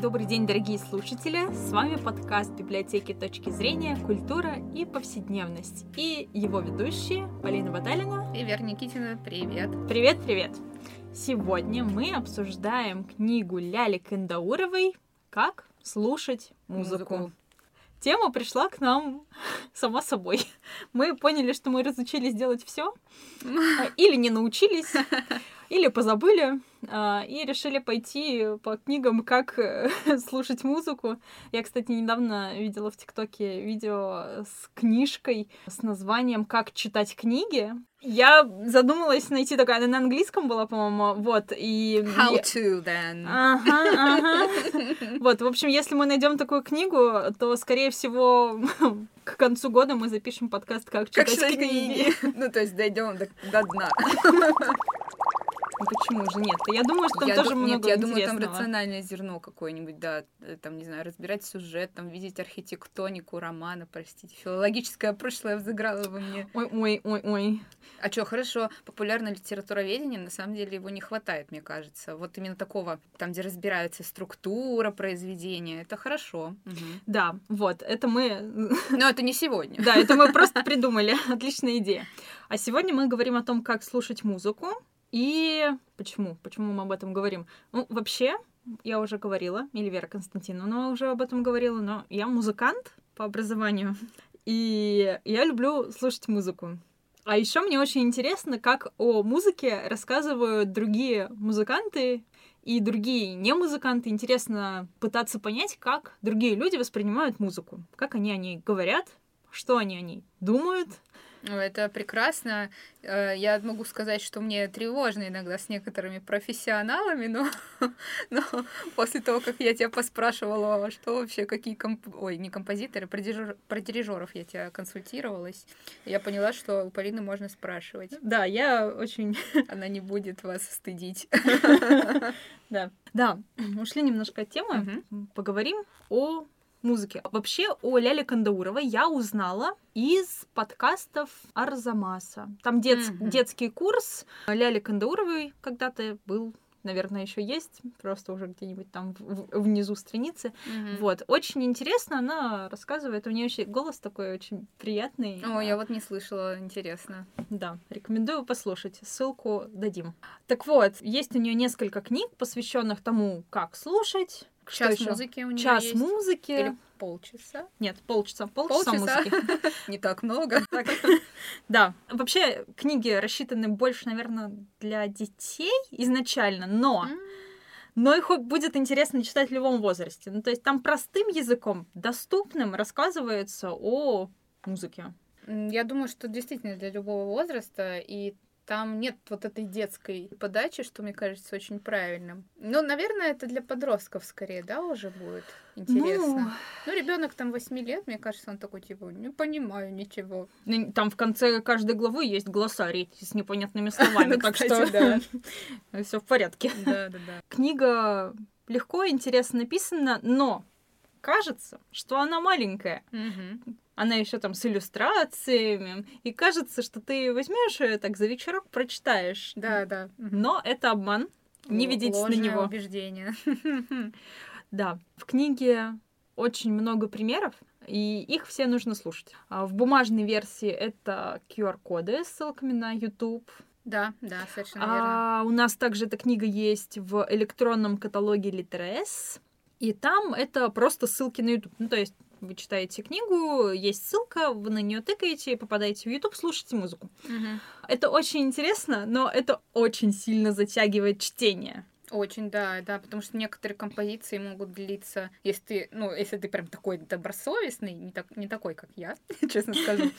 Добрый день, дорогие слушатели! С вами подкаст библиотеки «Точки зрения», «Культура и повседневность». И его ведущие Полина Ваталина и Вера Никитина. Привет! Привет-привет! Сегодня мы обсуждаем книгу Ляли Кандауровой «Как слушать музыку». Тема пришла к нам сама собой. Мы поняли, что мы разучились делать все, или не научились, или позабыли, и решили пойти по книгам, как слушать музыку. Я, кстати, недавно видела в ТикТоке видео с книжкой с названием «Как читать книги». Я задумалась найти такая, она на английском была, по-моему, вот, и... How to, then? Ага. Вот, в общем, если мы найдем такую книгу, то, скорее всего, к концу года мы запишем подкаст «Как читать книги». Ну, то есть дойдем до дна. Ну почему же нет? Я думаю, что там тоже много интересного. Нет, я думаю, там рациональное зерно какое-нибудь, да, там, не знаю, разбирать сюжет, там, видеть архитектонику романа, простите, филологическое прошлое взыграло во мне. Ой-ой-ой-ой. А что, хорошо, популярное литературоведение, на самом деле, его не хватает, мне кажется. Вот именно такого, там, где разбирается структура произведения, это хорошо. Угу. Да, вот, это мы... Но это не сегодня. Да, это мы просто придумали, отличная идея. А сегодня мы говорим о том, как слушать музыку. И почему? Почему мы об этом говорим? Ну, вообще, я уже говорила, или Вера Константиновна уже об этом говорила, но я музыкант по образованию, и я люблю слушать музыку. А еще мне очень интересно, как о музыке рассказывают другие музыканты и другие не музыканты. Интересно пытаться понять, как другие люди воспринимают музыку, как они о ней говорят, что они о ней думают. Это прекрасно. Я могу сказать, что мне тревожно иногда с некоторыми профессионалами, но после того, как я тебя поспрашивала, что вообще, какие про дирижеров я тебя консультировалась, я поняла, что у Полины можно спрашивать. Да, я очень... Она не будет вас стыдить. Да. Да, ушли немножко от темы. Поговорим о... музыки. Вообще о Ляле Кандауровой я узнала из подкастов Арзамаса. Там детский курс Ляли Кандауровой когда-то был, наверное, еще есть, просто уже где-нибудь там внизу страницы. Вот. Очень интересно она рассказывает. У нее еще голос такой очень приятный. О, я вот не слышала. Интересно. Да, рекомендую послушать. Ссылку дадим. Так вот, есть у нее несколько книг, посвященных тому, как слушать. Час музыки у нее час есть. Музыки. Или полчаса? Нет, полчаса. Полчаса музыки. Не так много. Да. Вообще, книги рассчитаны больше, наверное, для детей изначально, но их будет интересно читать в любом возрасте. Ну, то есть там простым языком, доступным, рассказывается о музыке. Я думаю, что действительно для любого возраста, и там нет вот этой детской подачи, что, мне кажется, очень правильным. Ну, наверное, это для подростков скорее, да, уже будет интересно. Ну, ребенок там 8 лет, мне кажется, он такой, типа, не понимаю ничего. Там в конце каждой главы есть глоссарий с непонятными словами, так что все в порядке. Да. Книга легко и интересно написана, но кажется, что она маленькая. Она еще там с иллюстрациями. И кажется, что ты возьмешь ее так за вечерок, прочитаешь. Да. Но это обман. Не ведитесь на него. Ложное убеждение. Да. В книге очень много примеров, и их все нужно слушать. В бумажной версии это QR-коды с ссылками на YouTube. Да, совершенно верно. У нас также эта книга есть в электронном каталоге Литрес. И там это просто ссылки на YouTube. Ну, то есть вы читаете книгу, есть ссылка, вы на нее тыкаете, попадаете в YouTube, слушаете музыку. Это очень интересно, но это очень сильно затягивает чтение. Очень, да, потому что некоторые композиции могут длиться, если ты прям такой добросовестный, не такой, как я, честно скажу,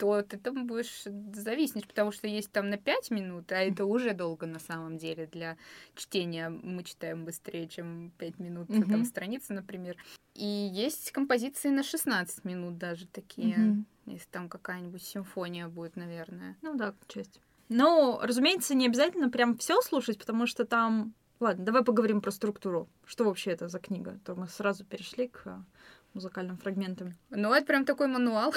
то ты там будешь зависнуть, потому что есть там на 5 минут, а это уже долго на самом деле для чтения. Мы читаем быстрее, чем 5 минут, там страница, например. И есть композиции на 16 минут даже такие, если там какая-нибудь симфония будет, наверное. Ну да, часть. Ну, разумеется, не обязательно прям все слушать, потому что там... Ладно, давай поговорим про структуру. Что вообще это за книга? То мы сразу перешли к музыкальным фрагментом. Ну, это прям такой мануал,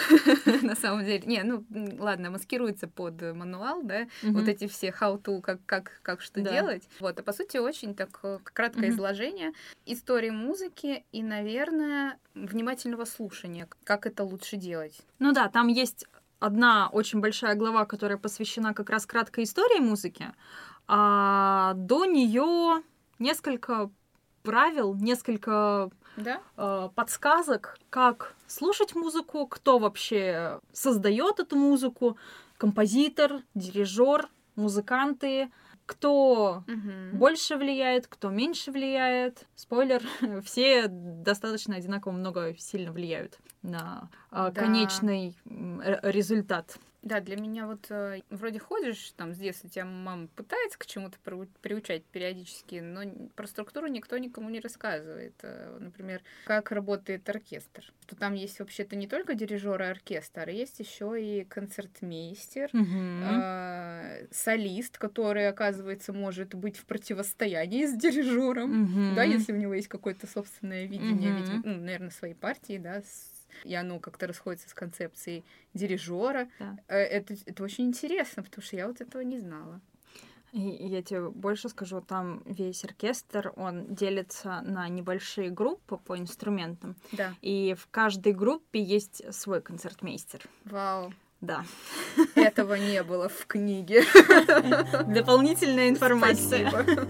на самом деле. Не, ну, ладно, маскируется под мануал, да, вот эти все how-to, как что делать. Вот, а по сути, очень так краткое изложение истории музыки и, наверное, внимательного слушания, как это лучше делать. Ну да, там есть одна очень большая глава, которая посвящена как раз краткой истории музыки, а до нее несколько правил, несколько подсказок, как слушать музыку, кто вообще создает эту музыку, композитор, дирижер, музыканты, кто больше влияет, кто меньше влияет. Спойлер, все достаточно одинаково много сильно влияют на конечный результат. Да, для меня вот вроде ходишь, там, с детства тебя мама пытается к чему-то приучать периодически, но про структуру никто никому не рассказывает. Например, как работает оркестр. Что там есть вообще-то не только дирижер и оркестр, а есть еще и концертмейстер, солист, который, оказывается, может быть в противостоянии с дирижером, да, если у него есть какое-то собственное видение, видимо, ну, наверное, своей партии, да, и оно как-то расходится с концепцией дирижера. Да. Это очень интересно, потому что я вот этого не знала. И я тебе больше скажу, там весь оркестр, он делится на небольшие группы по инструментам. Да. И в каждой группе есть свой концертмейстер. Вау. Да. Этого не было в книге. Дополнительная информация. Спасибо.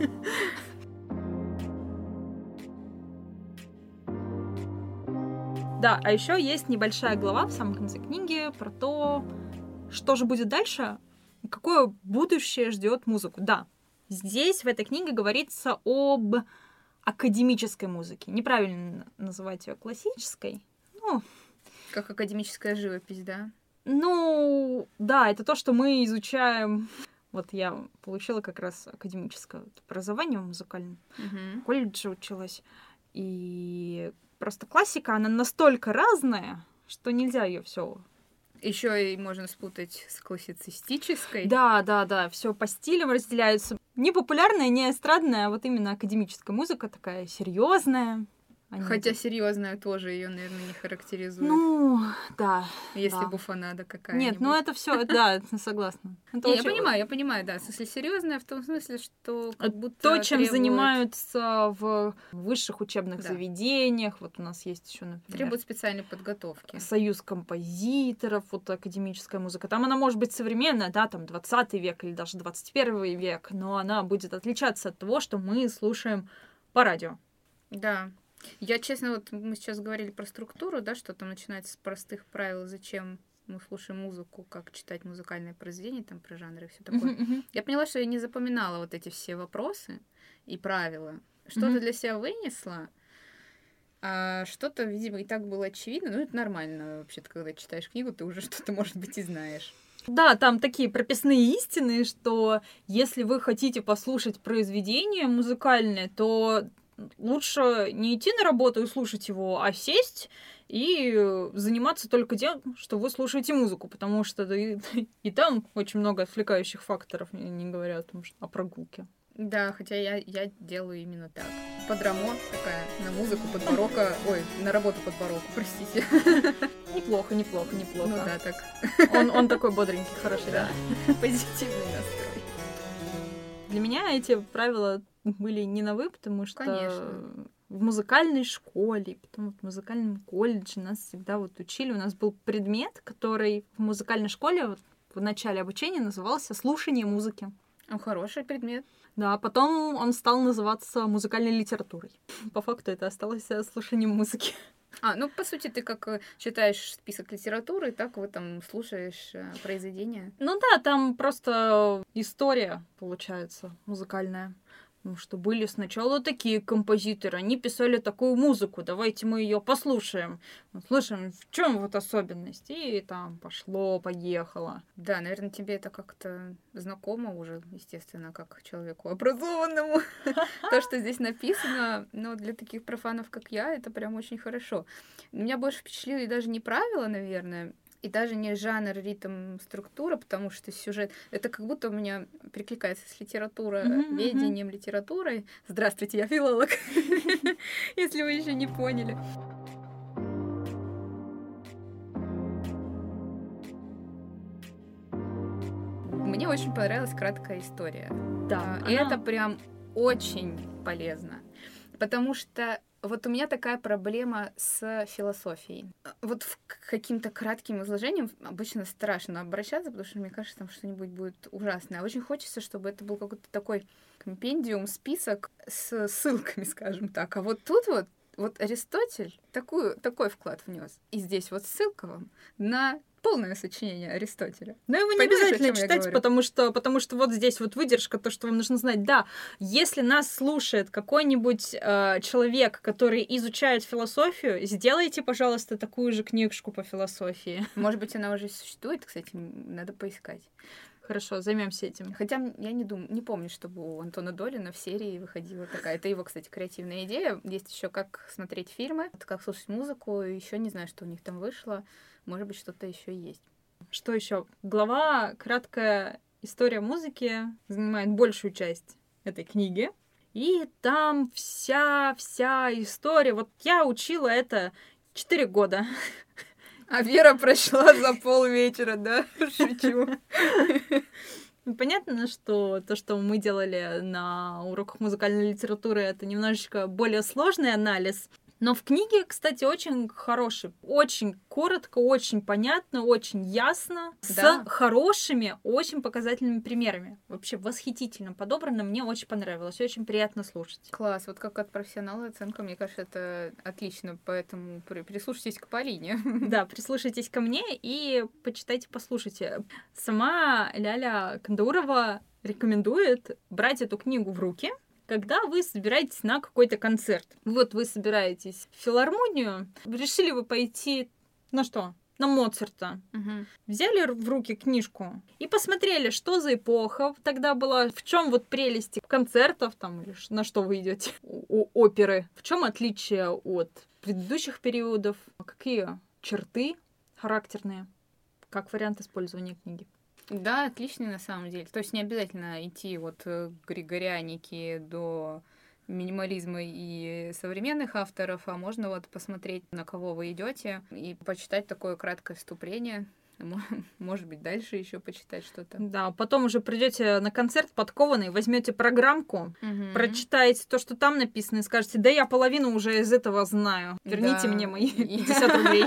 Да, а еще есть небольшая глава в самом конце книги про то, что же будет дальше, какое будущее ждет музыку. Да, здесь в этой книге говорится об академической музыке. Неправильно называть ее классической. Ну, как академическая живопись, да? Ну, да, это то, что мы изучаем. Вот я получила как раз академическое образование в музыкальном колледже, училась. И просто классика, она настолько разная, что нельзя ее все. Еще и можно спутать с классицистической. Да, все по стилям разделяются. Не популярная, не эстрадная, а вот именно академическая музыка такая серьезная. Хотя серьезная тоже ее, наверное, не характеризует. Ну, да. Если буфанада какая-нибудь. Нет, ну это все, да, согласна. Я понимаю, да. В смысле, серьезная в том смысле, что как будто то, чем занимаются в высших учебных заведениях. Вот у нас есть еще, например, требует специальной подготовки. Союз композиторов, вот академическая музыка. Там она может быть современная, да, там 20 век или даже 21 век, но она будет отличаться от того, что мы слушаем по радио. Да. Я, честно, вот мы сейчас говорили про структуру, да, что там начинается с простых правил, зачем мы слушаем музыку, как читать музыкальные произведения, там, про жанры и все такое. Я поняла, что я не запоминала вот эти все вопросы и правила. Что-то для себя вынесла, а что-то, видимо, и так было очевидно. Ну, это нормально вообще-то, когда читаешь книгу, ты уже что-то, может быть, и знаешь. Да, там такие прописные истины, что если вы хотите послушать произведение музыкальное, то лучше не идти на работу и слушать его, а сесть и заниматься только тем, что вы слушаете музыку, потому что и там очень много отвлекающих факторов, не говоря о том, что о прогулке. Да, хотя я делаю именно так. Подрамо такая, на музыку под барокко, на работу под барокко, простите. Неплохо. Ну да, так. Он такой бодренький, хороший, да. Позитивный настрой. Для меня эти правила были не новы, потому что в музыкальной школе, потом в музыкальном колледже нас всегда вот учили. У нас был предмет, который в музыкальной школе вот в начале обучения назывался «Слушание музыки». Хороший предмет. Да, потом он стал называться музыкальной литературой. По факту это осталось слушанием музыки. Ну, по сути, ты как читаешь список литературы, так вот там слушаешь произведения. Ну да, там просто история, получается, музыкальная. Потому что были сначала такие композиторы, они писали такую музыку, давайте мы ее послушаем. Слушаем, в чем вот особенность? И там пошло-поехало. Да, наверное, тебе это как-то знакомо уже, естественно, как человеку образованному. То, что здесь написано, но для таких профанов, как я, это прям очень хорошо. Меня больше впечатлили даже не правила, наверное, и даже не жанр, ритм, структура, потому что сюжет... Это как будто у меня перекликается с литературоведением, литературой. Здравствуйте, я филолог, если вы еще не поняли. Мне очень понравилась краткая история. Да. И это прям очень полезно. Потому что вот у меня такая проблема с философией. Вот в каким-то кратким изложением обычно страшно обращаться, потому что, мне кажется, там что-нибудь будет ужасное. А очень хочется, чтобы это был какой-то такой компендиум, список с ссылками, скажем так. А вот тут вот Аристотель такой вклад внес. И здесь вот ссылка вам на полное сочинение Аристотеля. Но его не обязательно читать, потому что вот здесь вот выдержка, то, что вам нужно знать. Да, если нас слушает какой-нибудь человек, который изучает философию, сделайте, пожалуйста, такую же книжку по философии. Может быть, она уже существует, кстати, надо поискать. Хорошо, займемся этим. Хотя я не помню, чтобы у Антона Долина в серии выходила такая. Это его, кстати, креативная идея. Есть еще как смотреть фильмы, как слушать музыку. Еще не знаю, что у них там вышло. Может быть, что-то еще есть. Что еще? Глава «Краткая история музыки» занимает большую часть этой книги. И там вся история. Вот я учила это 4 года. А Вера прошла за полвечера, да? Шучу. Понятно, что то, что мы делали на уроках музыкальной литературы, это немножечко более сложный анализ. Но в книге, кстати, очень хороший, очень коротко, очень понятно, очень ясно, да, с хорошими, очень показательными примерами. Вообще восхитительно подобрано, мне очень понравилось, очень приятно слушать. Класс, вот как от профессионала оценка, мне кажется, это отлично, поэтому прислушайтесь к Полине. Да, прислушайтесь ко мне и почитайте, послушайте. Сама Ляля Кандаурова рекомендует брать эту книгу в руки, когда вы собираетесь на какой-то концерт. Вот вы собираетесь в филармонию, решили вы пойти на что? На Моцарта. Угу. Взяли в руки книжку и посмотрели, что за эпоха тогда была, в чем вот прелести концертов, там, или на что вы идете, у оперы, в чем отличие от предыдущих периодов, какие черты характерные, как вариант использования книги. Да, отличный на самом деле. То есть не обязательно идти от григорианики до минимализма и современных авторов, а можно вот посмотреть, на кого вы идете, и почитать такое краткое вступление. Может быть, дальше еще почитать что-то. Да, потом уже придете на концерт подкованный, возьмете программку, прочитаете то, что там написано, и скажете: да, я половину уже из этого знаю. Верните мне мои 50 рублей.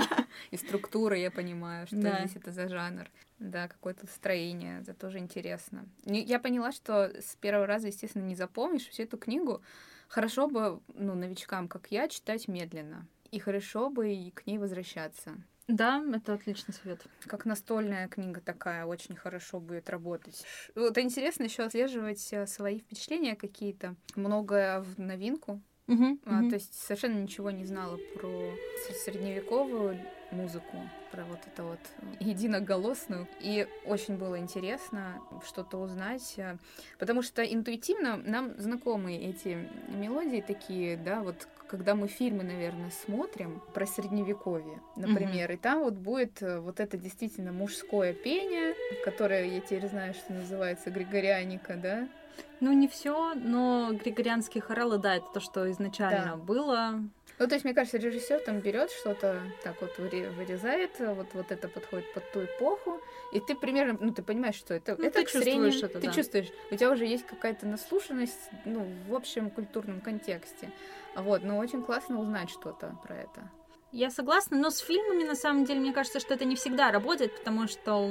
И структуры я понимаю, что здесь это за жанр. Да, какое-то строение, это тоже интересно. Я поняла, что с первого раза, естественно, не запомнишь всю эту книгу. Хорошо бы, новичкам, как я, читать медленно. И хорошо бы и к ней возвращаться. Да, это отличный совет. Как настольная книга такая, очень хорошо будет работать. Вот интересно еще отслеживать свои впечатления какие-то. Многое в новинку. То есть совершенно ничего не знала про средневековую музыку, про вот это вот единоголосную. И очень было интересно что-то узнать, потому что интуитивно нам знакомы эти мелодии такие, да, вот когда мы фильмы, наверное, смотрим про средневековье, например, и там вот будет вот это действительно мужское пение, которое, я теперь знаю, что называется григорианика, да? Ну, не все, но григорианские хоралы, да, это то, что изначально было. Ну, то есть, мне кажется, режиссер там берет что-то, так вот вырезает, вот это подходит под ту эпоху, и ты примерно, ты понимаешь, что это. Ну, это ты чувствуешь это, ты чувствуешь. У тебя уже есть какая-то наслушанность, в общем культурном контексте. Но очень классно узнать что-то про это. Я согласна, но с фильмами, на самом деле, мне кажется, что это не всегда работает, потому что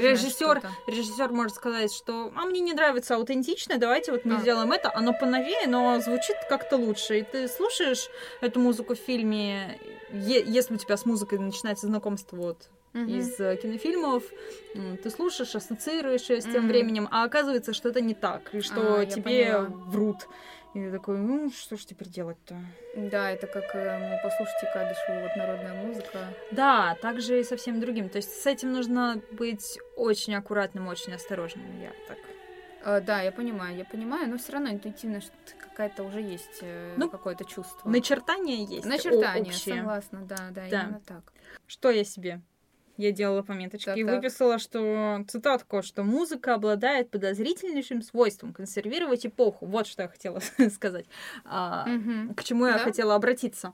режиссер может сказать, что мне не нравится аутентичное, давайте мы сделаем это, оно поновее, но звучит как-то лучше. И ты слушаешь эту музыку в фильме, если у тебя с музыкой начинается знакомство из кинофильмов, ты слушаешь, ассоциируешь ее с тем временем, а оказывается, что это не так, и что тебе врут. И такой, что ж теперь делать-то? Да, это как, послушайте Кадышеву, народная музыка. Да, также и со всем другим. То есть с этим нужно быть очень аккуратным, очень осторожным. Я так. Да, я понимаю, но все равно интуитивно какая-то уже есть какое-то чувство. Начертание есть. Начертание, согласна, да, именно так. Что я себе? Я делала пометочки и выписала, что цитатку, что музыка обладает подозрительнейшим свойством консервировать эпоху. Вот что я хотела сказать, к чему я хотела обратиться.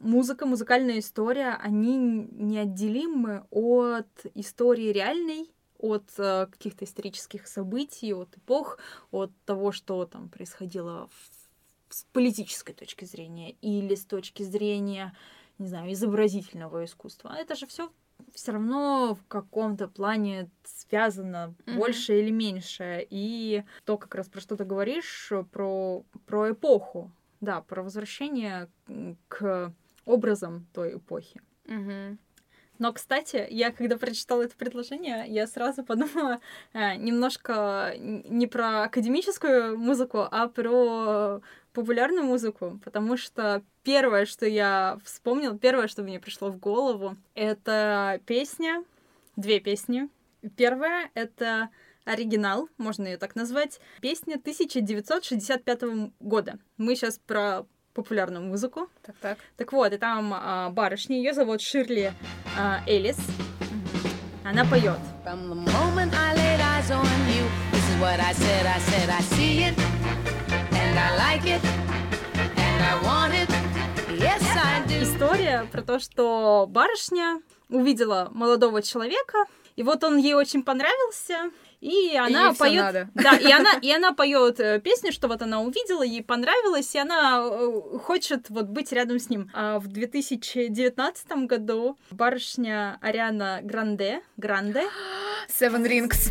Музыка, музыкальная история, они неотделимы от истории реальной, от каких-то исторических событий, от эпох, от того, что там происходило с политической точки зрения или с точки зрения, не знаю, изобразительного искусства. Это же все равно в каком-то плане связано больше или меньше. И то, как раз про что ты говоришь, про эпоху, да, про возвращение к образам той эпохи. Mm-hmm. Но, кстати, я когда прочитала это предложение, я сразу подумала немножко не про академическую музыку, а про популярную музыку, потому что первое, что я вспомнила, первое, что мне пришло в голову, это песня, две песни. Первая — это оригинал, можно ее так назвать, песня 1965 года. Мы сейчас про популярную музыку. Так-так. Так вот, и там барышня, ее зовут Ширли Эллис. Mm-hmm. Она поет. История про то, что барышня увидела молодого человека, и вот он ей очень понравился, и она поет, да, и она поет песню, что вот она увидела, ей понравилось, и она хочет вот быть рядом с ним. А в 2019 году барышня Ариана Гранде Seven Rings.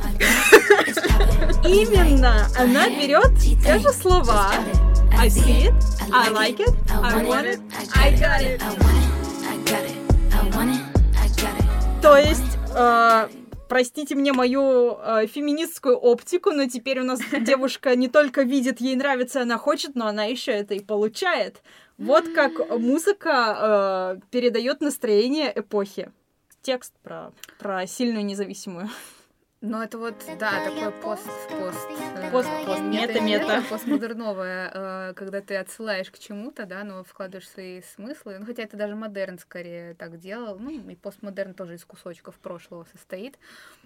Именно она берет те же слова. I see it, I like it, I want it, I got it. То есть простите мне мою феминистскую оптику, но теперь у нас девушка не только видит, ей нравится, она хочет, но она еще это и получает. Вот как музыка передает настроение эпохи. Текст про сильную независимую. Ну, это вот, да, такой мета-мета. Постмодерновое, когда ты отсылаешь к чему-то, да, но вкладываешь свои смыслы. Ну, хотя это даже модерн скорее так делал. Ну, и постмодерн тоже из кусочков прошлого состоит.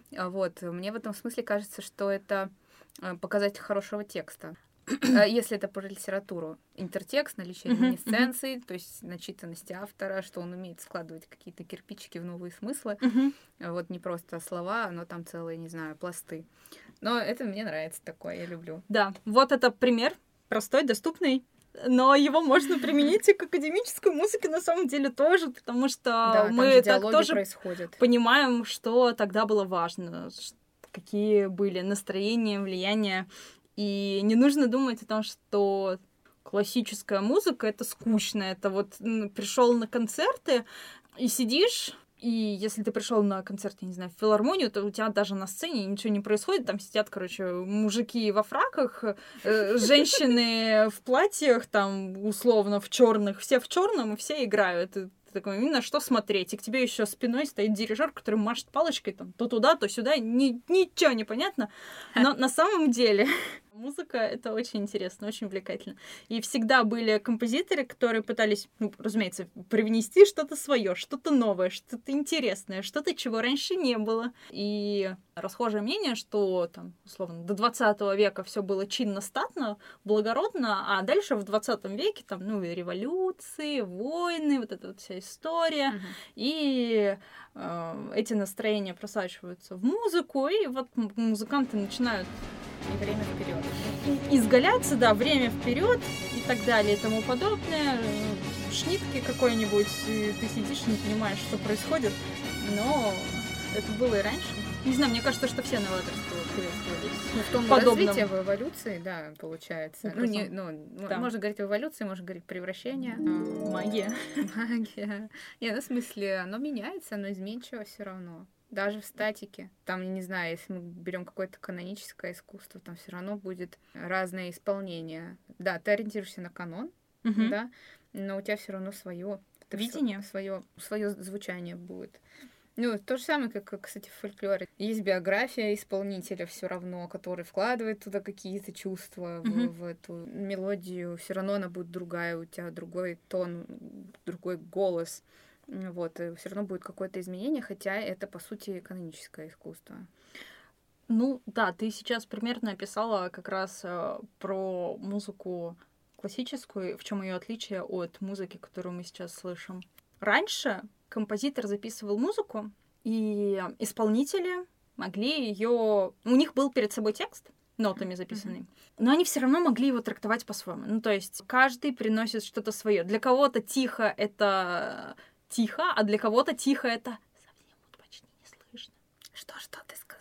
Вот, мне в этом смысле кажется, что это показатель хорошего текста. Если это про литературу. Интертекст, наличие реминисценций, то есть начитанности автора, что он умеет складывать какие-то кирпичики в новые смыслы. Вот не просто слова, но там целые, не знаю, пласты. Но это мне нравится такое, я люблю. Да, вот это пример простой, доступный, но его можно применить и к академической музыке на самом деле тоже, потому что да, мы так тоже происходят. Понимаем, что тогда было важно, какие были настроения, влияния. И не нужно думать о том, что классическая музыка — это скучно. Это вот пришел на концерты и сидишь, и если ты пришел на концерт, я не знаю, в филармонию, то у тебя даже на сцене ничего не происходит. Там сидят, короче, мужики во фраках, женщины в платьях, там, условно, в черных, все в черном, и все играют. Такой, на что смотреть. И к тебе еще спиной стоит дирижер, который машет палочкой там, то туда, то сюда. Ничего не понятно. Но на самом деле музыка — это очень интересно, очень увлекательно. И всегда были композиторы, которые пытались, ну, разумеется, привнести что-то свое, что-то новое, что-то интересное, что-то, чего раньше не было. И расхожее мнение, что там, условно, до 20 века все было чинно, статно, благородно, а дальше в 20 веке там, ну, революции, войны, вот эта вот вся история. И эти настроения просачиваются в музыку, и вот музыканты начинают и время вперед. Изгаляться, да, время вперед и так далее и тому подобное. Шнитке какой-нибудь, ты сидишь, не понимаешь, что происходит, но это было и раньше. Не знаю, мне кажется, что все новаторские происходили. Ну, в том развитии, в эволюции, да, получается. Ну, не, да. Можно говорить в эволюции, можно говорить превращение. Магия. Магия. Не, ну, в смысле, оно меняется, оно изменчиво все равно. Даже в статике. Там, я не знаю, если мы берем какое-то каноническое искусство, там все равно будет разное исполнение. Да, ты ориентируешься на канон, да, но у тебя все равно свое видение, свое звучание будет. Ну, то же самое, как, кстати, в фольклоре. Есть биография исполнителя все равно, который вкладывает туда какие-то чувства в эту мелодию. Все равно она будет другая, у тебя другой тон, другой голос. Вот, все равно будет какое-то изменение, хотя это, по сути, каноническое искусство. Ну, да, ты сейчас примерно описала как раз про музыку классическую, в чем ее отличие от музыки, которую мы сейчас слышим. Раньше композитор записывал музыку, и исполнители могли ее... У них был перед собой текст, нотами записанный. Но они все равно могли его трактовать по-своему. Ну, то есть каждый приносит что-то свое. Для кого-то тихо — это тихо, а для кого-то тихо — это совсем вот почти не слышно. Что ты сказала?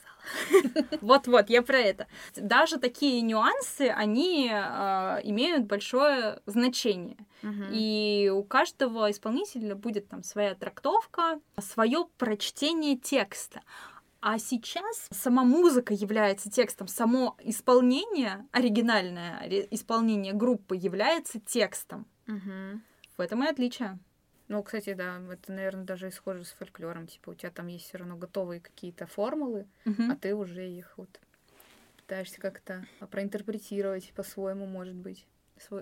Вот-вот, я про это. Даже такие нюансы, они имеют большое значение. И у каждого исполнителя будет там своя трактовка, свое прочтение текста. А сейчас сама музыка является текстом, само исполнение, оригинальное исполнение группы является текстом. В этом и отличие. Ну, кстати, да, это, наверное, даже схоже с фольклором. Типа у тебя там есть все равно готовые какие-то формулы, а ты уже их вот пытаешься как-то проинтерпретировать по-своему, может быть,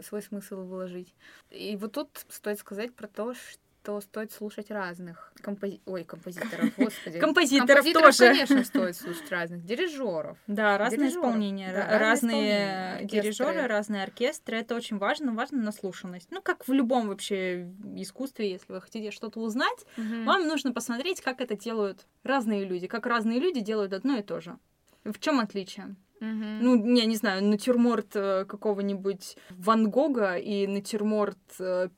свой смысл вложить. И вот тут стоит сказать про то, что стоит слушать разных композиторов, господи. Композиторов тоже, конечно, стоит слушать разных. Дирижеров. Да, разные исполнения. Да, разные дирижеры, разные оркестры. Это очень важно. Важна наслушанность. Ну, как в любом вообще искусстве, если вы хотите что-то узнать, вам нужно посмотреть, как это делают разные люди. Как разные люди делают одно и то же. В чем отличие? Ну, я не знаю, натюрморт какого-нибудь Ван Гога и натюрморт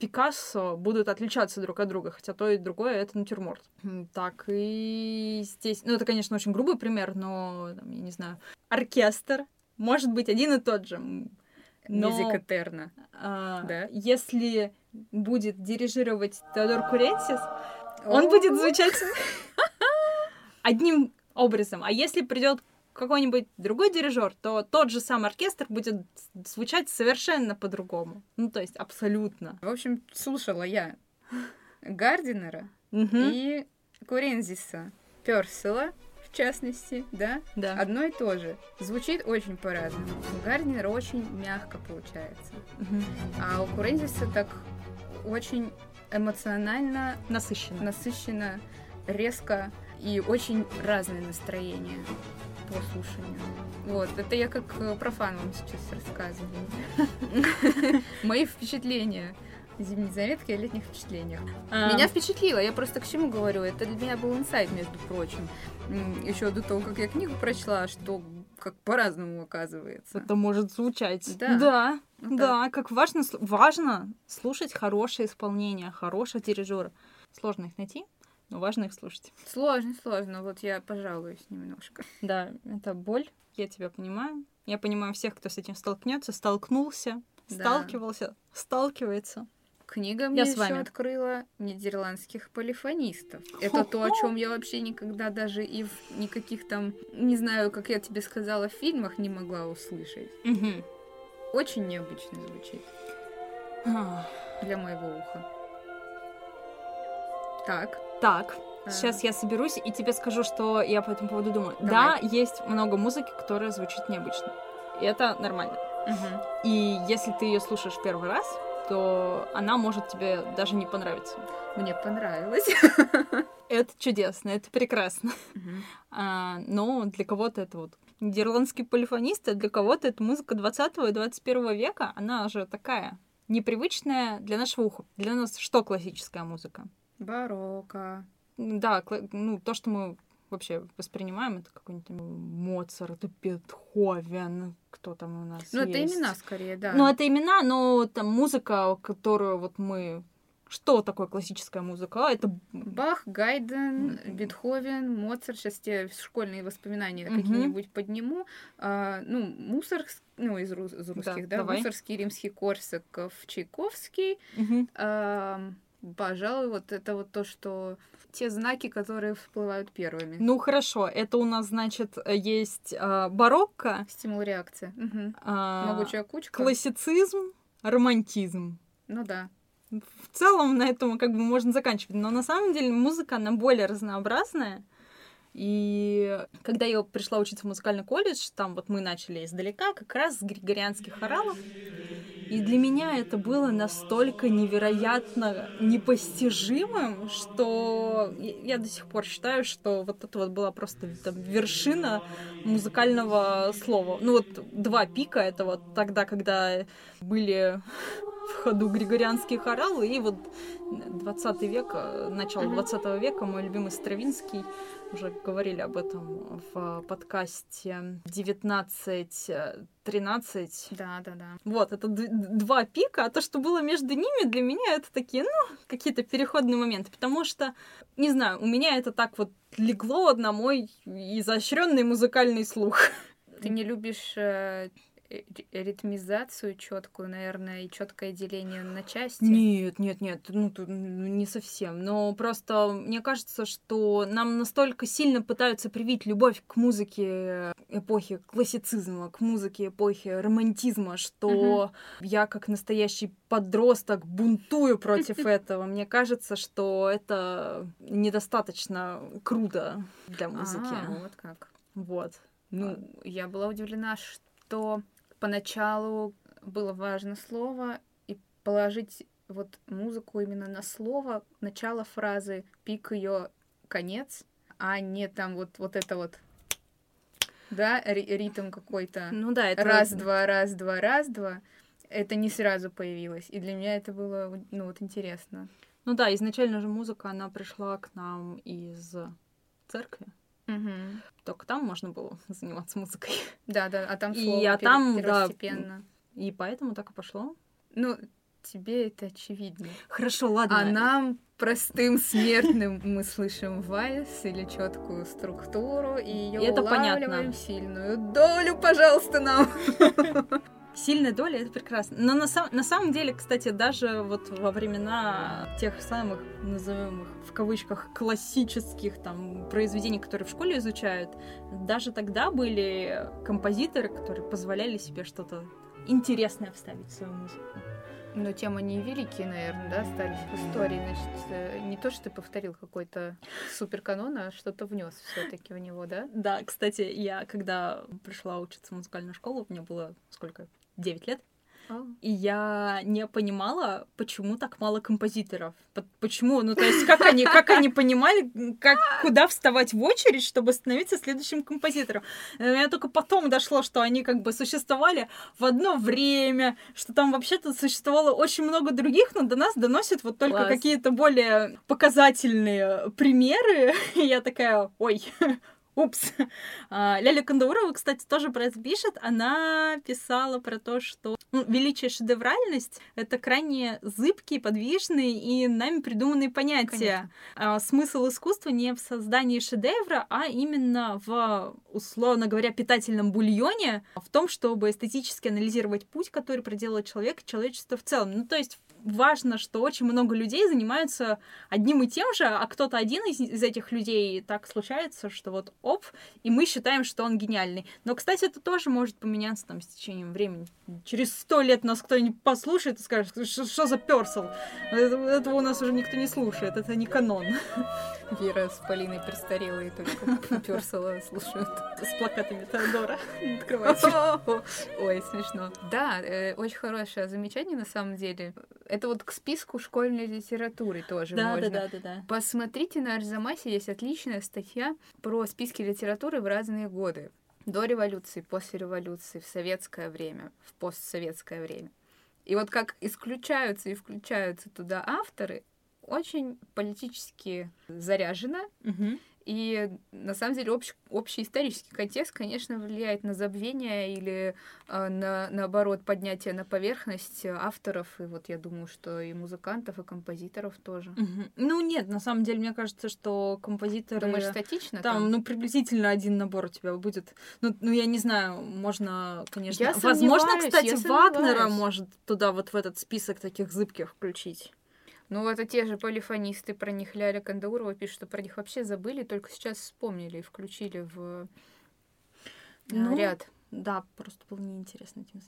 Пикассо будут отличаться друг от друга, хотя то и другое — это натюрморт. Так, и здесь... Ну, это, конечно, очень грубый пример, но, там, я не знаю, оркестр может быть один и тот же. MusicAeterna, да? Если будет дирижировать Теодор Курентзис, он будет звучать одним образом. А если придет какой-нибудь другой дирижер, то тот же сам оркестр будет звучать совершенно по-другому. Ну, то есть абсолютно. В общем, слушала я Гардинера и Курентзиса, Персела, в частности, да? Одно и то же. Звучит очень по-разному. У Гардинера очень мягко получается. А у Курентзиса так очень эмоционально... Насыщенно. Резко. И очень разные настроения по слушанию. Вот, это я как профан вам сейчас рассказываю. Мои впечатления. Зимние заметки о летних впечатлениях. Меня впечатлило, я просто к чему говорю. Это для меня был инсайт, между прочим. Еще до того, как я книгу прочла, что как по-разному оказывается. Это может звучать. Да, как важно слушать хорошее исполнение, хороших дирижеров. Сложно их найти. Но важно их слушать. Сложно. Вот я пожалуюсь немножко. Да, это боль. Я тебя понимаю. Я понимаю всех, кто с этим сталкивается. Книга мне еще открыла нидерландских полифонистов. Это то, о чем я вообще никогда даже и в никаких там, не знаю, как я тебе сказала, в фильмах не могла услышать. Очень необычно звучит. Для моего уха. Так, сейчас я соберусь и тебе скажу, что я по этому поводу думаю. Давай. Да, есть много музыки, которая звучит необычно. И это нормально. И если ты ее слушаешь первый раз, то она может тебе даже не понравиться. Мне понравилось. Это чудесно, это прекрасно. Но для кого-то это вот нидерландские полифонисты, для кого-то это музыка 20 и 21 века, она же такая непривычная для нашего уха. Для нас что классическая музыка? Барокко. Да, ну, то, что мы вообще воспринимаем, это какой-нибудь Моцарт, Бетховен, кто там у нас есть. Ну, это имена скорее, да. Ну, это имена, но там музыка, которую вот мы... Что такое классическая музыка? Это Бах, Гайден, Бетховен, Моцарт. Сейчас те школьные воспоминания какие-нибудь подниму. Из русских, да? Мусорский, Римский, Корсаков, Чайковский. Пожалуй, вот это вот то, что те знаки, которые всплывают первыми. Ну, хорошо. Это у нас, значит, есть барокко. Стимул реакции. Могучая кучка. Классицизм, романтизм. Ну да. В целом на этом как бы можно заканчивать. Но на самом деле музыка, она более разнообразная. И когда я пришла учиться в музыкальный колледж, там вот мы начали издалека, как раз с григорианских хоралов. И для меня это было настолько невероятно непостижимым, что я до сих пор считаю, что вот это вот была просто там вершина музыкального слова. Ну вот два пика, это вот тогда, когда были в ходу григорианский хорал. И вот 20 век, начало 20 века, мой любимый Стравинский, уже говорили об этом в подкасте 1913. Да. Вот, это два пика, а то, что было между ними, для меня это такие, какие-то переходные моменты, потому что, не знаю, у меня это так вот легло на мой изощренный музыкальный слух. Ты не любишь ритмизацию четкую, наверное, и четкое деление на части? Нет, не совсем. Но просто мне кажется, что нам настолько сильно пытаются привить любовь к музыке эпохи классицизма, к музыке эпохи романтизма, что я, как настоящий подросток, бунтую против этого. Мне кажется, что это недостаточно круто для музыки. Вот как. Вот. Я была удивлена, что поначалу было важно слово, и положить вот музыку именно на слово, начало фразы, пик ее, конец, а не там вот это вот, да, ритм какой-то. Это раз-два, раз-два, раз-два. Это не сразу появилось, и для меня это было, интересно. Изначально же музыка, она пришла к нам из церкви. Только там можно было заниматься музыкой. Да, а там слово первостепенно. Да, и поэтому так и пошло. Тебе это очевидно. Хорошо, ладно. А нам, простым смертным, мы слышим вальс или четкую структуру, и ее улавливаем понятно. Сильную долю, пожалуйста, нам. Сильная доля — это прекрасно. Но на самом деле, кстати, даже вот во времена тех самых, назовем их в кавычках, классических там произведений, которые в школе изучают, даже тогда были композиторы, которые позволяли себе что-то интересное вставить в свою музыку. Но тем они великие, наверное, остались в истории. Значит, не то, что ты повторил какой-то суперканон, а что-то внес все-таки в него, да? Да, кстати, я когда пришла учиться в музыкальную школу, мне было 9 лет. И я не понимала, почему так мало композиторов. Почему? Как они понимали, куда вставать в очередь, чтобы становиться следующим композитором. Я только потом дошло, что они существовали в одно время, что там вообще-то существовало очень много других, но до нас доносят только какие-то более показательные примеры. И я такая, упс. Ляля Кандаурова, кстати, тоже про это пишет. Она писала про то, что величие и шедевральность — это крайне зыбкие, подвижные и нами придуманные понятия. Смысл искусства не в создании шедевра, а именно в, условно говоря, питательном бульоне, в том, чтобы эстетически анализировать путь, который проделал человек и человечество в целом. Важно, что очень много людей занимаются одним и тем же, а кто-то один из этих людей, так случается, что и мы считаем, что он гениальный. Но, кстати, это тоже может поменяться с течением времени. Через 100 лет нас кто-нибудь послушает и скажет, что за Персел? Этого у нас уже никто не слушает, это не канон. Вера с Полиной престарела и только Персела слушают. С плакатами Теодора открывается. Ой, смешно. Да, очень хорошее замечание, на самом деле. Это к списку школьной литературы тоже можно. Да. Посмотрите, на Арзамасе есть отличная статья про списки литературы в разные годы. До революции, после революции, в советское время, в постсоветское время. И как исключаются и включаются туда авторы, очень политически заряжено. И, на самом деле, общий исторический контекст, конечно, влияет на забвение или, наоборот, поднятие на поверхность авторов. И я думаю, что и музыкантов, и композиторов тоже. Нет, на самом деле, мне кажется, что композиторы... Думаешь, статично? Там приблизительно один набор у тебя будет. Я не знаю, можно, конечно... Я сомневаюсь. Возможно, кстати, Вагнера может туда в этот список таких зыбких включить. Это те же полифонисты, про них Ляля Кандаурова пишет, что про них вообще забыли, только сейчас вспомнили и включили в ряд. Да, просто было неинтересно этим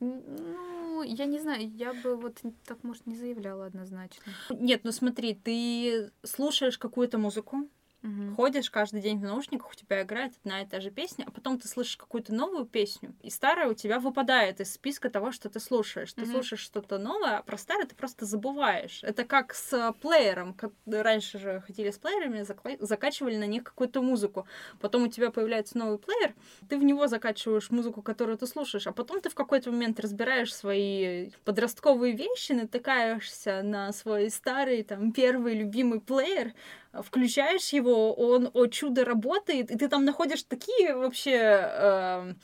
заниматься. Я не знаю, я бы так, может, не заявляла однозначно. Нет, смотри, ты слушаешь какую-то музыку, Угу. Ходишь каждый день в наушниках, у тебя играет одна и та же песня, а потом ты слышишь какую-то новую песню, и старая у тебя выпадает из списка того, что ты слушаешь. Ты слушаешь что-то новое, а про старое ты просто забываешь. Это как с плеером. Как раньше же ходили с плеерами, закачивали на них какую-то музыку. Потом у тебя появляется новый плеер, ты в него закачиваешь музыку, которую ты слушаешь, а потом ты в какой-то момент разбираешь свои подростковые вещи, натыкаешься на свой старый, там, первый любимый плеер, включаешь его, он, о чудо, работает, и ты там находишь такие вообще...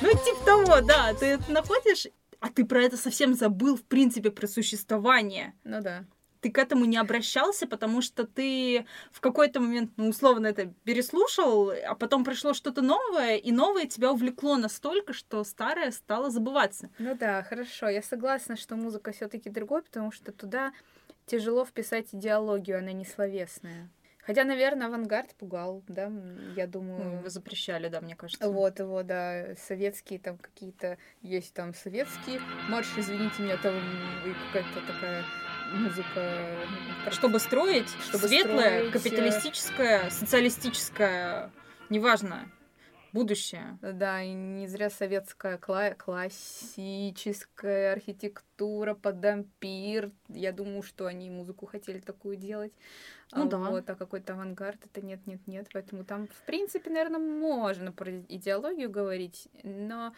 Ну, типа того, да, ты это находишь, а ты про это совсем забыл, в принципе, про существование. Ну да. Ты к этому не обращался, потому что ты в какой-то момент, ну, условно, это переслушал, а потом пришло что-то новое, и новое тебя увлекло настолько, что старое стало забываться. Ну да, хорошо. Я согласна, что музыка все-таки другой, потому что туда тяжело вписать идеологию, она не словесная. Хотя, наверное, авангард пугал, да, я думаю. Его запрещали, да, мне кажется. Вот его, да, советские там какие-то, есть там советские марш, извините меня, там какая-то такая... музыка, чтобы строить, чтобы светлое, строить... капиталистическое, социалистическое, неважно, будущее. Да, и не зря советская классическая архитектура под ампир. Я думаю, что они музыку хотели такую делать. Ну да. Вот, а какой-то авангард, это нет. Поэтому там, в принципе, наверное, можно про идеологию говорить, но...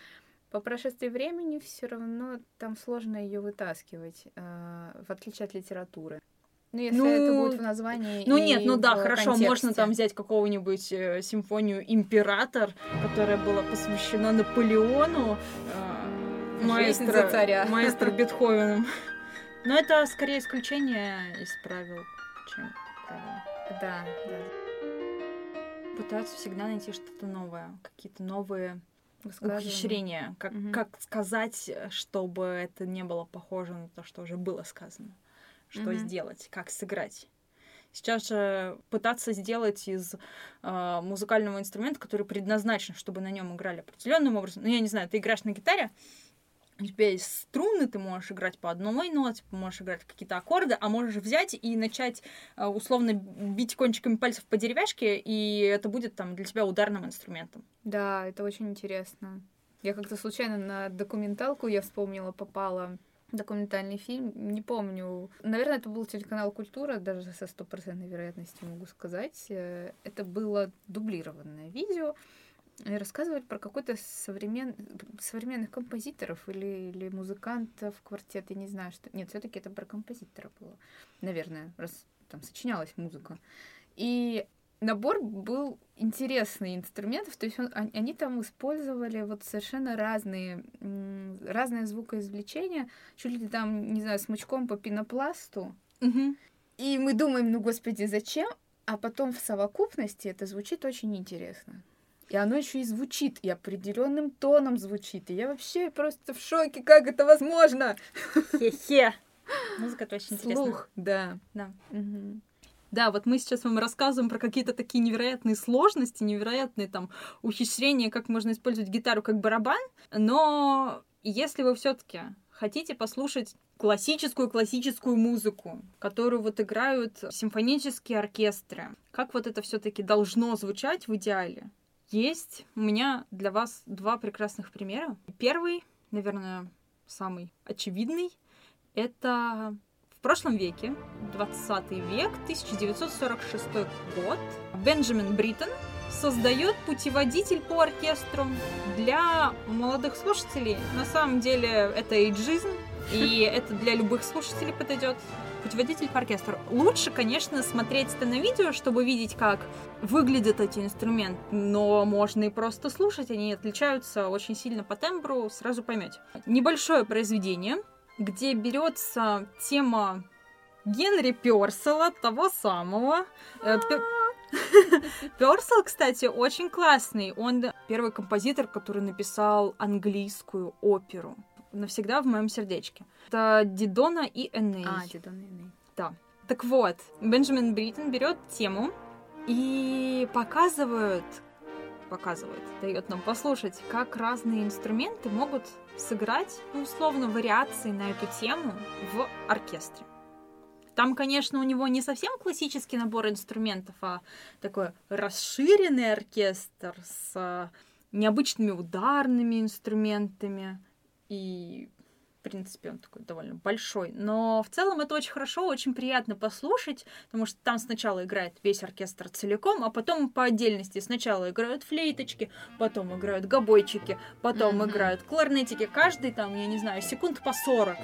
По прошествии времени все равно там сложно ее вытаскивать, в отличие от литературы. Ну, если это будет в названии. Ну нет, ну да, хорошо, контексте. Можно там взять какого-нибудь симфонию «Император», которая была посвящена Наполеону, маэстро Бетховеном. Но это скорее исключение из правил, чем правило. Да. Пытаются всегда найти что-то новое, какие-то новые... ухищрение, как сказать, чтобы это не было похоже на то, что уже было сказано, что сделать, как сыграть. Сейчас же пытаться сделать из музыкального инструмента, который предназначен, чтобы на нем играли определенным образом. Ну, я не знаю, ты играешь на гитаре, у тебя есть струны, ты можешь играть по одной ноте, можешь играть какие-то аккорды, а можешь взять и начать условно бить кончиками пальцев по деревяшке, и это будет там для тебя ударным инструментом. Да, это очень интересно. Я как-то случайно на документалку, я вспомнила, попала... документальный фильм, не помню. Наверное, это был телеканал «Культура», даже со 100% вероятностью могу сказать. Это было дублированное видео. Рассказывали про какой-то современных композиторов или музыкантов, квартет, я не знаю, что... Нет, все-таки это про композитора было, наверное, раз там сочинялась музыка. И набор был интересный инструментов, то есть они там использовали вот совершенно разные звукоизвлечения, чуть ли там, не знаю, смычком по пенопласту. Угу. И мы думаем, ну, господи, зачем? А потом в совокупности это звучит очень интересно. И оно еще и звучит, и определенным тоном звучит. И я вообще просто в шоке, как это возможно? Хе-хе. Музыка-то очень интересная. Слух, да. Да. Угу. Да, вот мы сейчас вам рассказываем про какие-то такие невероятные сложности, невероятные там ухищрения, как можно использовать гитару как барабан. Но если вы все-таки хотите послушать классическую музыку, которую вот играют симфонические оркестры, как вот это все-таки должно звучать в идеале? Есть у меня для вас два прекрасных примера. Первый, наверное, самый очевидный, это в прошлом веке, 20 век, 1946 год. Бенджамин Бриттен создает путеводитель по оркестру для молодых слушателей. На самом деле это эйджизм, и это для любых слушателей подойдет. Путеводитель по оркестру. Лучше, конечно, смотреть это на видео, чтобы видеть, как выглядят эти инструменты, но можно и просто слушать, они отличаются очень сильно по тембру, сразу поймете. Небольшое произведение, где берется тема Генри Персела, того самого. Персел, кстати, очень классный. Он первый композитор, который написал английскую оперу. Навсегда в моем сердечке. Это Дидона и Эней. Дидона и Эней. Да. Так вот, Бенджамин Бриттен берет тему и показывает, показывает, дает нам послушать, как разные инструменты могут сыграть, условно, вариации на эту тему в оркестре. Там, конечно, у него не совсем классический набор инструментов, а такой расширенный оркестр с необычными ударными инструментами. И, в принципе, он такой довольно большой. Но в целом это очень хорошо, очень приятно послушать, потому что там сначала играет весь оркестр целиком, а потом по отдельности. Сначала играют флейточки, потом играют гобойчики, потом играют кларнетики. Каждый, там, я не знаю, секунд по 40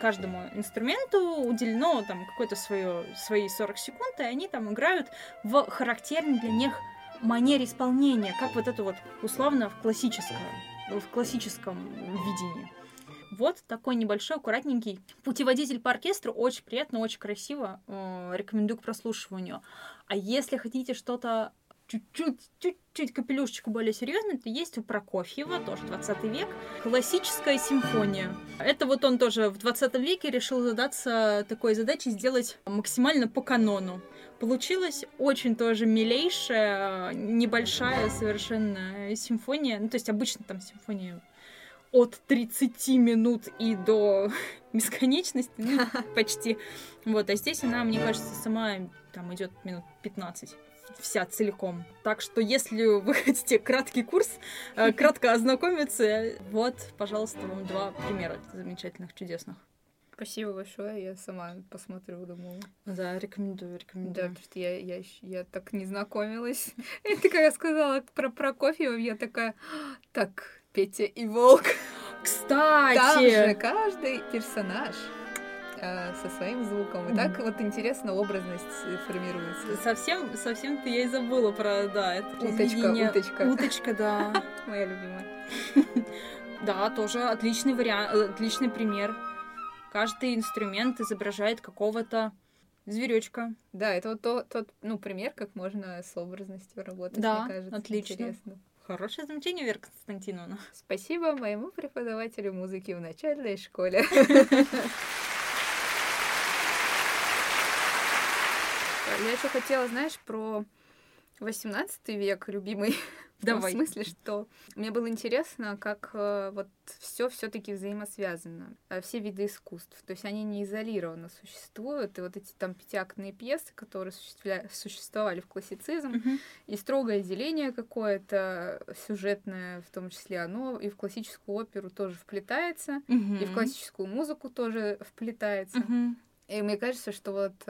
каждому инструменту уделено там какое-то свои 40 секунд, и они там играют в характерной для них манере исполнения, как вот это вот условно в классическом видении. Вот такой небольшой, аккуратненький путеводитель по оркестру. Очень приятно, очень красиво. Рекомендую к прослушиванию. А если хотите что-то чуть-чуть капелюшечку более серьезную, то есть у Прокофьева, тоже 20 век, классическая симфония. Это вот он тоже в 20 веке решил задаться такой задачей сделать максимально по канону. Получилась очень тоже милейшая, небольшая совершенно симфония. Ну, то есть обычно там симфония от 30 минут и до бесконечности, ну, почти. Вот, а здесь она, мне кажется, сама там идет минут 15. Вся целиком. Так что, если вы хотите краткий курс, кратко ознакомиться, вот, пожалуйста, вам два примера замечательных, чудесных. Спасибо большое, я сама посмотрю, думаю. Да, рекомендую. Да, потому что я так не знакомилась. Это, как я сказала про Прокофьева, я такая, так, Петя и Волк. Кстати! Там же каждый персонаж со своим звуком. И так вот интересно образность формируется. Совсем-то я и забыла про, да, это произведение. Уточка, да. Моя любимая. Да, тоже отличный вариант, отличный пример. Каждый инструмент изображает какого-то зверечка. Да, это вот тот, ну, пример, как можно с образностью работать, да, мне кажется. Да, отлично. Интересно. Хорошее замечание, Вера Константиновна. Спасибо моему преподавателю музыки в начальной школе. Я еще хотела, знаешь, про 18 век, любимый. Давай. В смысле, что мне было интересно, как вот все-таки взаимосвязано. Все виды искусств. То есть они не изолированно существуют. И вот эти там пятиактные пьесы, которые существовали в классицизме, и строгое деление какое-то, сюжетное в том числе, оно и в классическую оперу тоже вплетается, и в классическую музыку тоже вплетается. И мне кажется, что вот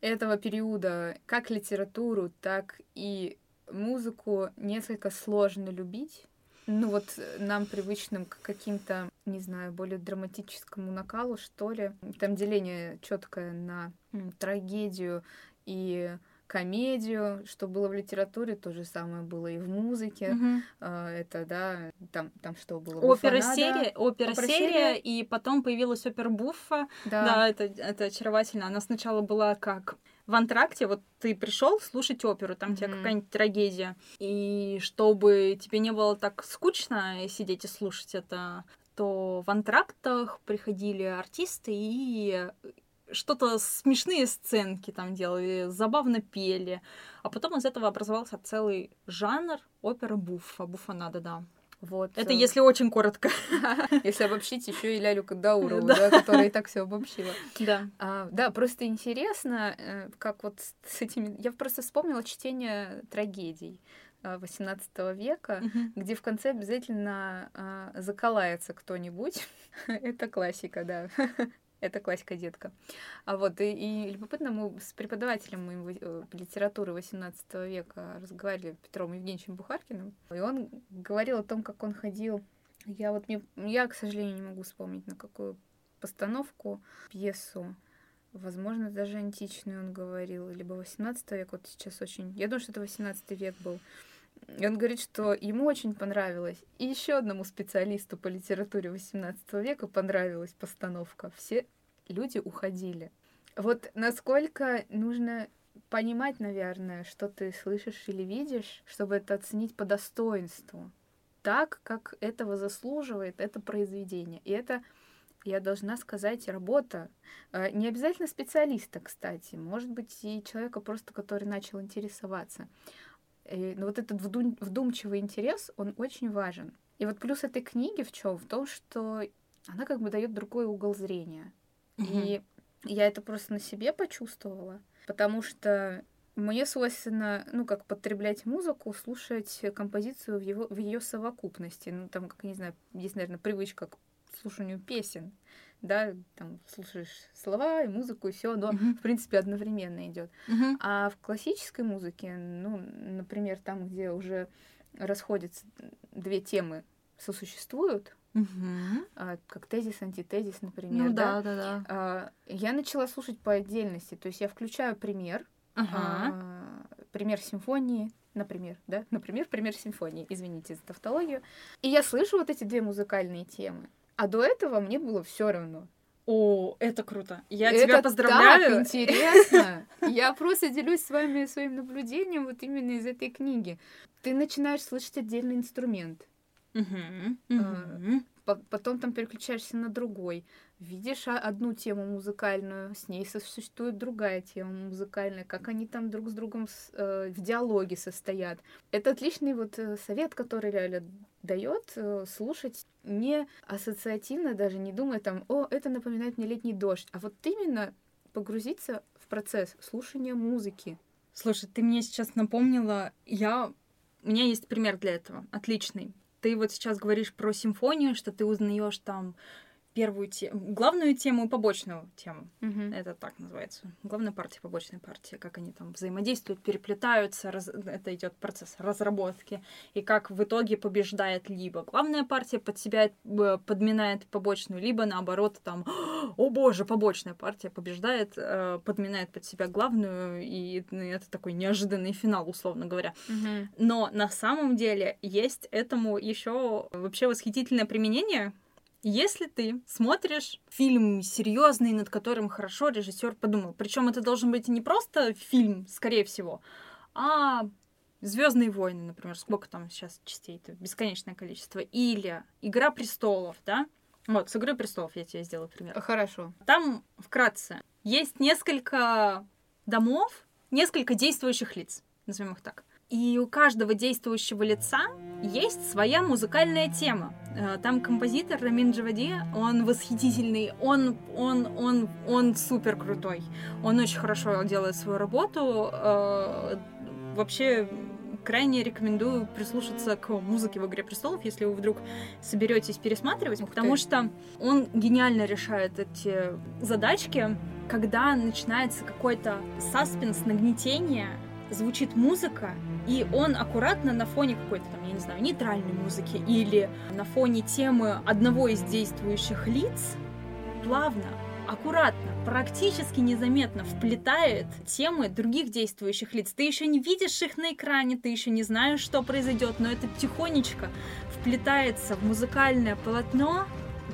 этого периода как литературу, так и музыку несколько сложно любить. Ну вот нам привычным к каким-то, не знаю, более драматическому накалу, что ли. Там деление четкое на трагедию и комедию, что было в литературе, то же самое было и в музыке. Это, да, там что было? Опера-серия, и потом появилась опера Буффа. Да, это очаровательно. Она сначала была как в антракте, вот ты пришел слушать оперу, там у тебя какая-нибудь трагедия. И чтобы тебе не было так скучно сидеть и слушать это, то в антрактах приходили артисты и что-то смешные сценки там делали, забавно пели. А потом из этого образовался целый жанр опера буффа. Буффонада, да. Вот. Это если очень коротко. Если обобщить еще и Лялю Кандаурову, да, которая и так все обобщила. Да. Да, просто интересно, как вот с этими. Я просто вспомнила чтение трагедий 18 века, где в конце обязательно заколается кто-нибудь. Это классика, да. Это классика, детка. А вот, и любопытно, мы с преподавателем литературы 18 века разговаривали, Петром Евгеньевичем Бухаркиным, и он говорил о том, как он ходил. Я, к сожалению, не могу вспомнить, на какую постановку, пьесу, возможно, даже античную он говорил, либо 18 век, вот сейчас очень. Я думаю, что это 18 век был. И он говорит, что ему очень понравилось. И еще одному специалисту по литературе 18 века понравилась постановка. Все люди уходили. Вот насколько нужно понимать, наверное, что ты слышишь или видишь, чтобы это оценить по достоинству. Так, как этого заслуживает это произведение. И это, я должна сказать, работа. Не обязательно специалиста, кстати. Может быть, и человека просто, который начал интересоваться. Но вот этот вдумчивый интерес, он очень важен. И вот плюс этой книги в чем? В том, что она как бы дает другой угол зрения. Угу. И я это просто на себе почувствовала, потому что мне свойственно, ну, как потреблять музыку, слушать композицию в ее совокупности. Ну, там, как, не знаю, есть, наверное, привычка к слушанию песен, да, там слушаешь слова и музыку, и все, но, в принципе, одновременно идет. А в классической музыке, ну, например, там, где уже расходятся две темы, сосуществуют, как тезис, антитезис, например, ну, да. Я начала слушать по отдельности, то есть я включаю пример, пример симфонии, пример симфонии, извините за тавтологию, и я слышу вот эти две музыкальные темы. А до этого мне было все равно. О, это круто. Я тебя поздравляю. Так интересно. Я просто делюсь с вами своим наблюдением вот именно из этой книги. Ты начинаешь слышать отдельный инструмент. Потом там переключаешься на другой. Видишь одну тему музыкальную, с ней существует другая тема музыкальная, как они там друг с другом в диалоге состоят. Это отличный вот совет, который Ляля дает слушать не ассоциативно, даже не думая там, о, это напоминает мне летний дождь, а вот именно погрузиться в процесс слушания музыки. Слушай, ты мне сейчас напомнила, у меня есть пример для этого, отличный. Ты вот сейчас говоришь про симфонию, что ты узнаешь там первую тему, главную тему и побочную тему. Это так называется. Главная партия, побочная партия. Как они там взаимодействуют, переплетаются. Это идет процесс разработки. И как в итоге побеждает либо главная партия под себя подминает побочную, либо наоборот там, о боже, побочная партия побеждает, подминает под себя главную. И это такой неожиданный финал, условно говоря. Но на самом деле есть этому еще вообще восхитительное применение. Если ты смотришь фильм серьезный, над которым хорошо режиссер подумал, причем это должен быть не просто фильм, скорее всего, а «Звездные войны», например, сколько там сейчас частей-то, бесконечное количество, или «Игра престолов», да? Вот, с «Игрой престолов» я тебе сделала пример. Хорошо. Там, вкратце, есть несколько домов, несколько действующих лиц, назовем их так. И у каждого действующего лица есть своя музыкальная тема. Там композитор Рамин Джавади, он восхитительный, он супер крутой. Он очень хорошо делает свою работу. Вообще, крайне рекомендую прислушаться к музыке в «Игре престолов», если вы вдруг соберетесь пересматривать, потому что он гениально решает эти задачки, когда начинается какой-то саспенс, нагнетение, звучит музыка, и он аккуратно на фоне какой-то там, я не знаю, нейтральной музыки или на фоне темы одного из действующих лиц плавно, аккуратно, практически незаметно вплетает темы других действующих лиц. Ты еще не видишь их на экране, ты еще не знаешь, что произойдет, но это тихонечко вплетается в музыкальное полотно,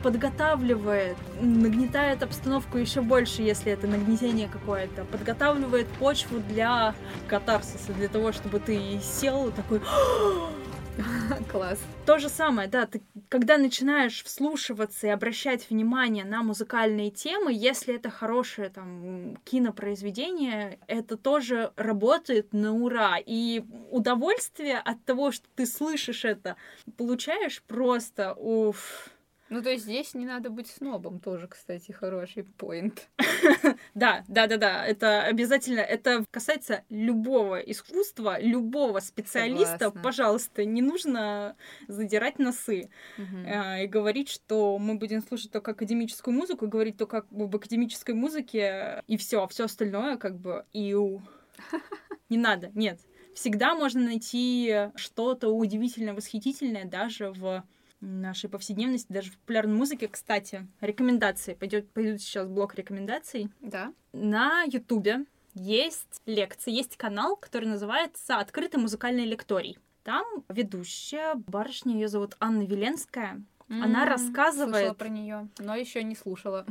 подготавливает, нагнетает обстановку еще больше, если это нагнетение какое-то, подготавливает почву для катарсиса, для того, чтобы ты сел такой... Класс. То же самое, да, ты когда начинаешь вслушиваться и обращать внимание на музыкальные темы, если это хорошее там кинопроизведение, это тоже работает на ура. И удовольствие от того, что ты слышишь это, получаешь просто уф. Ну, то есть здесь не надо быть снобом тоже, кстати, хороший поинт. Да, это обязательно, это касается любого искусства, любого специалиста. Согласна. Пожалуйста, не нужно задирать носы и говорить, что мы будем слушать только академическую музыку, говорить только об академической музыке, и все остальное как бы иу. Не надо, нет. Всегда можно найти что-то удивительное, восхитительное даже в нашей повседневности, даже в популярной музыке. Кстати, рекомендации. Пойдет сейчас блок рекомендаций. Да. На Ютубе есть лекции, есть канал, который называется «Открытый музыкальный лекторий». Там ведущая барышня, ее зовут Анна Виленская. Она рассказывает... Слышала про нее, но еще не слушала.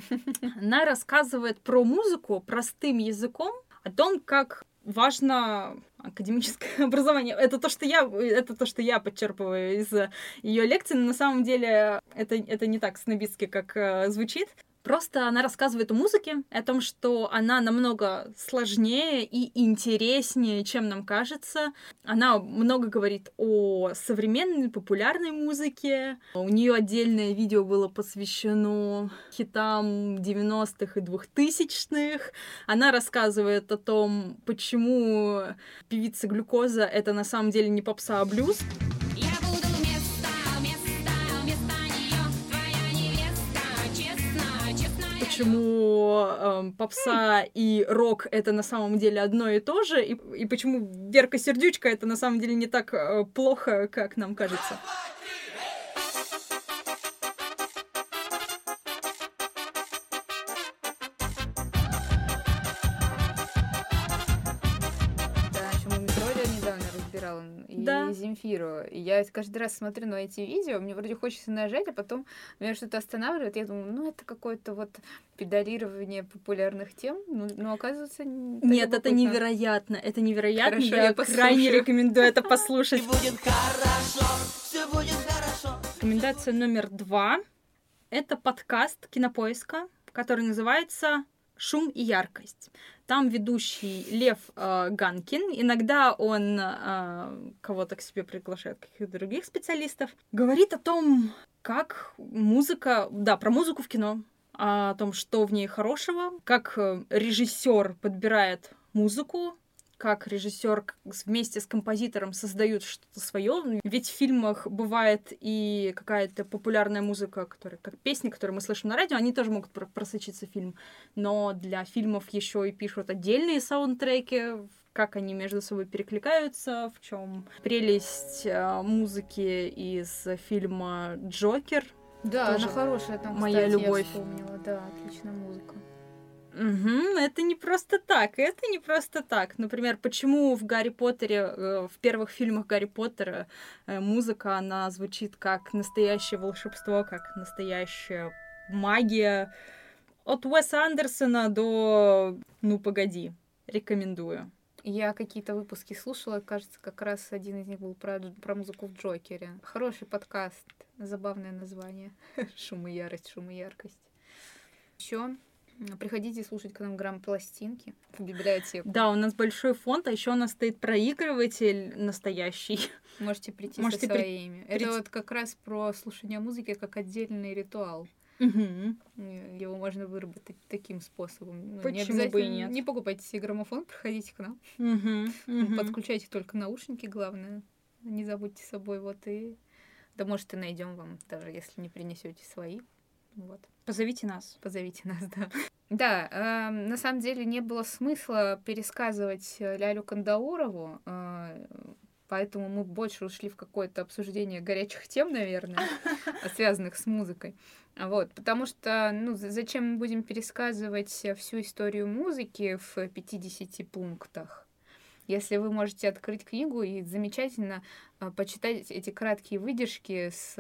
Она рассказывает про музыку простым языком, о том, как важно академическое образование. Это то, что я подчерпываю из ее лекций, но на самом деле это не так снобистски, как звучит. Просто она рассказывает о музыке, о том, что она намного сложнее и интереснее, чем нам кажется. Она много говорит о современной популярной музыке. У нее отдельное видео было посвящено хитам 90-х и 2000-х. Она рассказывает о том, почему певица Глюкоза — это на самом деле не попса, а блюз. Почему попса и рок — это на самом деле одно и то же, и почему Верка Сердючка — это на самом деле не так плохо, как нам кажется. Земфиру. И я каждый раз смотрю на эти видео, мне вроде хочется нажать, а потом меня что-то останавливает. Я думаю, это какое-то педалирование популярных тем. Но оказывается... Нет, это невероятно. Это невероятно. Хорошо, я крайне рекомендую это послушать. Все будет хорошо. Рекомендация номер 2. Это подкаст Кинопоиска, который называется «Шум и яркость». Там ведущий Лев Ганкин, иногда он кого-то к себе приглашает, каких-то других специалистов, говорит о том, как музыка, про музыку в кино, о том, что в ней хорошего, как режиссер подбирает музыку, как режиссер вместе с композитором создают что-то свое. Ведь в фильмах бывает и какая-то популярная музыка, как песни, которые мы слышим на радио, они тоже могут просочиться в фильм. Но для фильмов еще и пишут отдельные саундтреки, как они между собой перекликаются, в чем прелесть музыки из фильма «Джокер». Да, тоже она хорошая там, кстати, моя любовь. Я вспомнила. Да, отличная музыка. Угу, это не просто так, это не просто так. Например, почему в Гарри Поттере, в первых фильмах Гарри Поттера музыка, она звучит как настоящее волшебство, как настоящая магия. От Уэса Андерсона до «Ну, погоди», рекомендую. Я какие-то выпуски слушала, кажется, как раз один из них был про музыку в «Джокере». Хороший подкаст, забавное название. «Шум и ярость», «Шум и яркость». Еще... Приходите слушать к нам грампластинки в библиотеку. Да, у нас большой фонд, а еще у нас стоит проигрыватель настоящий. Можете прийти со своими. Это как раз про слушание музыки как отдельный ритуал. Угу. Его можно выработать таким способом. Почему бы и нет? Не покупайте себе граммофон, приходите к нам. Угу. Подключайте только наушники, главное. Не забудьте с собой. Да, может, и найдем вам, даже если не принесете свои. Позовите нас. Позовите нас, да. Да, на самом деле не было смысла пересказывать Лялю Кандаурову, поэтому мы больше ушли в какое-то обсуждение горячих тем, наверное, связанных с музыкой. Потому что, зачем мы будем пересказывать всю историю музыки в 50 пунктах? Если вы можете открыть книгу и замечательно почитать эти краткие выдержки с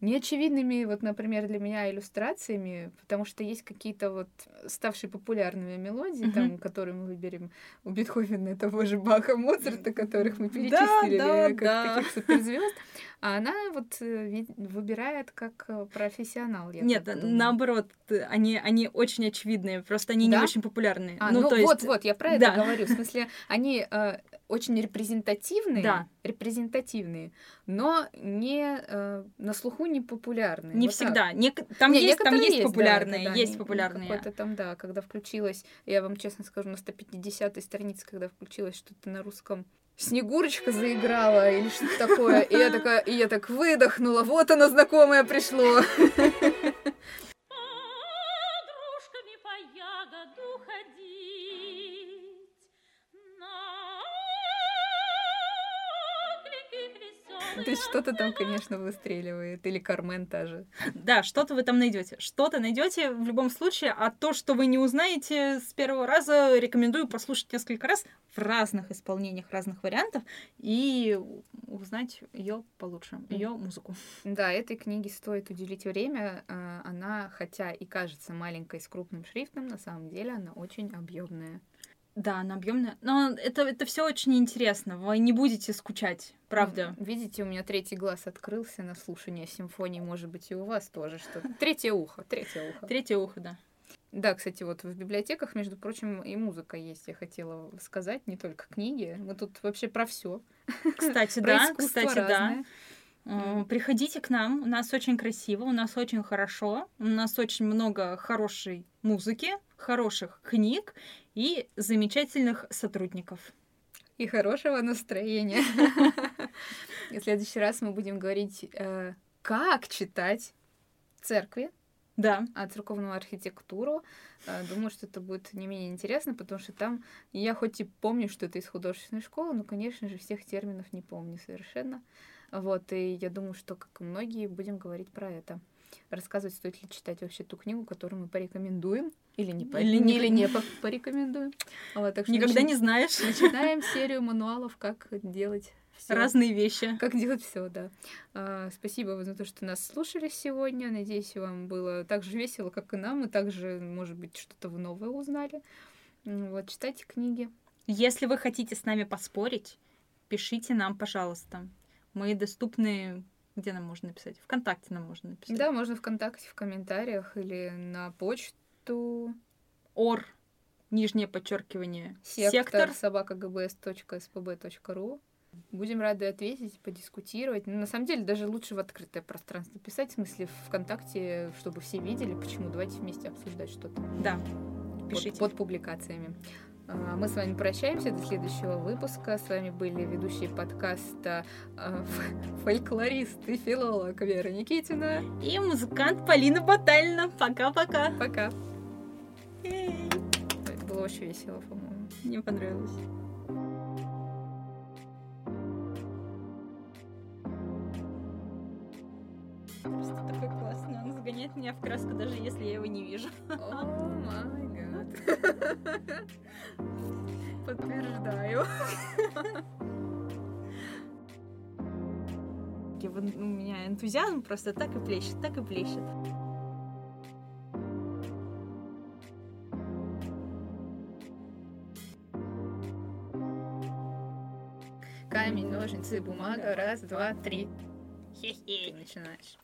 неочевидными, например, для меня иллюстрациями, потому что есть какие-то ставшие популярными мелодии, там, которые мы выберем у Бетховена, того же Баха, Моцарта, которых мы перечислили, как таких суперзвезд, а она выбирает как профессионал. Нет, наоборот, они очень очевидные, просто они не очень популярные. Я про это говорю, в смысле, они очень репрезентативные, но не на слуху не популярные. Не всегда. Там есть популярные. Какой-то там, когда включилась, я вам честно скажу, на 150-й странице, когда включилась что-то на русском, «Снегурочка» заиграла или что-то такое, и я так выдохнула, вот оно знакомое пришло. То есть что-то там, конечно, выстреливает. Или Кармен та же. Да, что-то вы там найдете. Что-то найдете в любом случае. А то, что вы не узнаете с первого раза, рекомендую послушать несколько раз в разных исполнениях, разных вариантов, и узнать ее получше, ее музыку. Да, этой книге стоит уделить время. Она, хотя и кажется маленькой с крупным шрифтом, на самом деле она очень объемная. Да, она объемная. Но это все очень интересно. Вы не будете скучать, правда. Видите, у меня третий глаз открылся на слушание симфонии. Может быть, и у вас тоже что-то. Третье ухо. Третье ухо, да. Да, кстати, вот в библиотеках, между прочим, и музыка есть, я хотела сказать, не только книги. Мы тут вообще про все. Кстати, да, кстати, разное. Да. Приходите к нам, у нас очень красиво, у нас очень хорошо, у нас очень много хорошей музыки, хороших книг и замечательных сотрудников. И хорошего настроения. В следующий раз мы будем говорить, как читать в церкви. Да. А церковную архитектуру. Думаю, что это будет не менее интересно, потому что там, я хоть и помню, что это из художественной школы, но, конечно же, всех терминов не помню совершенно. Вот, и я думаю, что, как и многие, будем говорить про это. Рассказывать, стоит ли читать вообще ту книгу, которую мы порекомендуем, или не порекомендуем. Вот, так что никогда не знаешь. Начинаем серию мануалов, как делать всё. Разные вещи. Как делать все, да. Спасибо за то, что нас слушали сегодня. Надеюсь, вам было так же весело, как и нам. Мы также, может быть, что-то новое узнали. Вот, читайте книги. Если вы хотите с нами поспорить, пишите нам, пожалуйста. Мы доступны... Где нам можно написать? ВКонтакте нам можно написать. Да, можно ВКонтакте, в комментариях или на почту. sектор@gbs.spb.ru. Будем рады ответить, подискутировать. Но на самом деле, даже лучше в открытое пространство писать, в смысле ВКонтакте, чтобы все видели, почему. Давайте вместе обсуждать что-то. Да, пишите. Под публикациями. Мы с вами прощаемся до следующего выпуска. С вами были ведущие подкаста фольклорист и филолог Вера Никитина и музыкант Полина Ваталина. Пока-пока. Пока. Это было очень весело, по-моему. Мне понравилось. Просто такой классный. Он загоняет меня в краску, даже если я его не вижу. О май гад. Подтверждаю. У меня энтузиазм просто так и плещет, так и плещет. Камень, ножницы, бумага. Раз, два, три. Хе-хе. Ты начинаешь.